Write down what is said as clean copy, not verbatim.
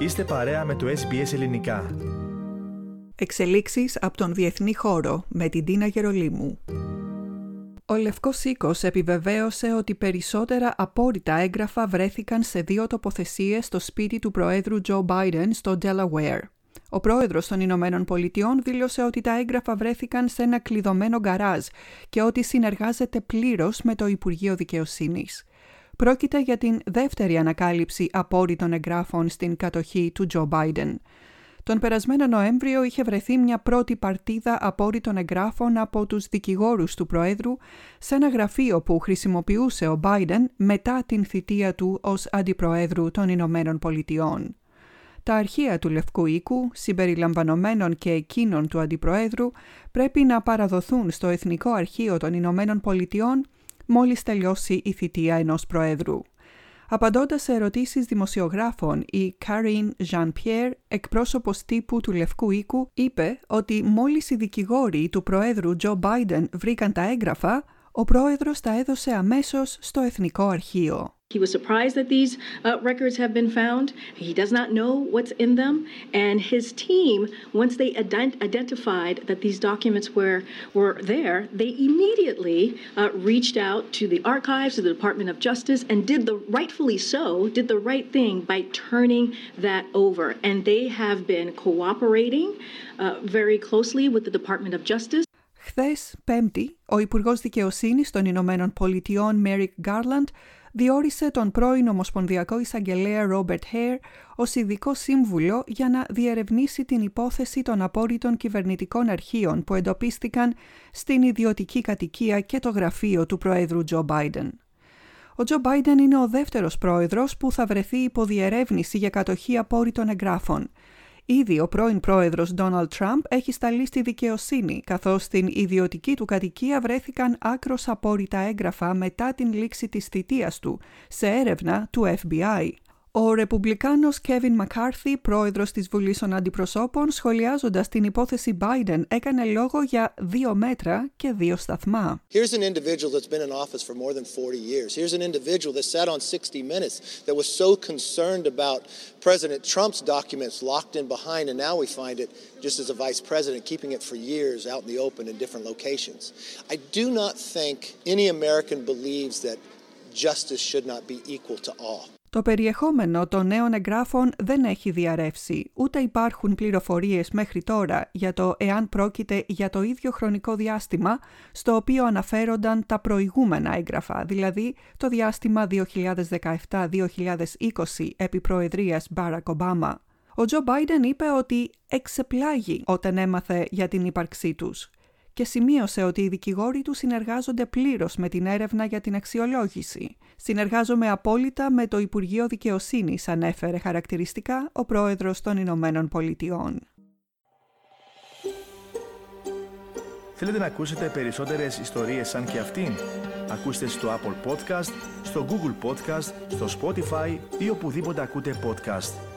Είστε παρέα με το SBS Ελληνικά. Εξελίξεις από τον διεθνή χώρο με την Τίνα Γερολήμου. Ο Λευκός Οίκος επιβεβαίωσε ότι περισσότερα απόρριτα έγγραφα βρέθηκαν σε 2 τοποθεσίες στο σπίτι του Προέδρου Τζο Μπάιντεν στο Delaware. Ο πρόεδρος των Ηνωμένων Πολιτειών δήλωσε ότι τα έγγραφα βρέθηκαν σε ένα κλειδωμένο γκαράζ και ότι συνεργάζεται πλήρως με το Υπουργείο Δικαιοσύνης. Πρόκειται για την 2η ανακάλυψη απόρριτων εγγράφων στην κατοχή του Τζο Μπάιντεν. Τον περασμένο Νοέμβριο είχε βρεθεί μια πρώτη παρτίδα απόρριτων εγγράφων από τους δικηγόρους του Προέδρου σε ένα γραφείο που χρησιμοποιούσε ο Μπάιντεν μετά την θητεία του ως Αντιπροέδρου των Ηνωμένων Πολιτειών. Τα αρχεία του Λευκού Οίκου, συμπεριλαμβανομένων και εκείνων του Αντιπροέδρου, πρέπει να παραδοθούν στο Εθνικό Αρχείο των Ηνωμένων Πολιτειών μόλις τελειώσει η θητεία ενός Προέδρου. Απαντώντας σε ερωτήσεις δημοσιογράφων, η Καρίν Ζαν-Πιέρ, εκπρόσωπος τύπου του Λευκού Οίκου, είπε ότι μόλις οι δικηγόροι του Προέδρου Τζο Μπάιντεν βρήκαν τα έγγραφα, ο Πρόεδρος τα έδωσε αμέσως στο Εθνικό Αρχείο. He was surprised that these records have been found. He does not know what's in them. And his team, once they identified that these documents were there, they immediately reached out to the archives, to the Department of Justice, and did the right thing by turning that over. And they have been cooperating very closely with the Department of Justice. Χθες, Πέμπτη, ο Υπουργός Δικαιοσύνης των Ηνωμένων Πολιτειών, Μέρικ Γκάρλαντ, διόρισε τον πρώην Ομοσπονδιακό Εισαγγελέα Ρόμπερτ Χαίρ ως ειδικό σύμβουλο για να διερευνήσει την υπόθεση των απόρριτων κυβερνητικών αρχείων που εντοπίστηκαν στην ιδιωτική κατοικία και το γραφείο του Προέδρου Τζο Μπάιντεν. Ο Τζο Μπάιντεν είναι ο 2ος πρόεδρος που θα βρεθεί υπό διερεύνηση για κατοχή απόρριτων εγγράφων. Ήδη ο πρώην πρόεδρος Ντόναλντ Τραμπ έχει σταλεί στη δικαιοσύνη, καθώς στην ιδιωτική του κατοικία βρέθηκαν άκρως απόρριτα έγγραφα μετά την λήξη της θητείας του, σε έρευνα του FBI. Ο Ρεπουμπλικάνος Kevin McCarthy, πρόεδρος της Βουλής των Αντιπροσώπων, σχολιάζοντας την υπόθεση Biden, έκανε λόγο για 2 μέτρα και 2 σταθμά. Here's an individual that's been in office for more than 40 years. Here's an individual that sat on 60 Minutes that was so concerned about President Trump's documents locked in behind, and now we find it just as a vice president keeping it for years out in the open in different locations. I do not think any American believes that justice should not be equal to all. Το περιεχόμενο των νέων εγγράφων δεν έχει διαρρεύσει, ούτε υπάρχουν πληροφορίες μέχρι τώρα για το εάν πρόκειται για το ίδιο χρονικό διάστημα στο οποίο αναφέρονταν τα προηγούμενα έγγραφα, δηλαδή το διάστημα 2017-2020 επί προεδρίας Μπάρακ Ομπάμα. Ο Τζο Μπάιντεν είπε ότι εξεπλάγει όταν έμαθε για την ύπαρξή τους και σημείωσε ότι οι δικηγόροι του συνεργάζονται πλήρως με την έρευνα για την αξιολόγηση. «Συνεργάζομαι απόλυτα με το Υπουργείο Δικαιοσύνης», ανέφερε χαρακτηριστικά ο Πρόεδρος των Ηνωμένων Πολιτειών. Θέλετε να ακούσετε περισσότερες ιστορίες σαν και αυτήν? Ακούστε στο Apple Podcast, στο Google Podcast, στο Spotify ή οπουδήποτε ακούτε podcast.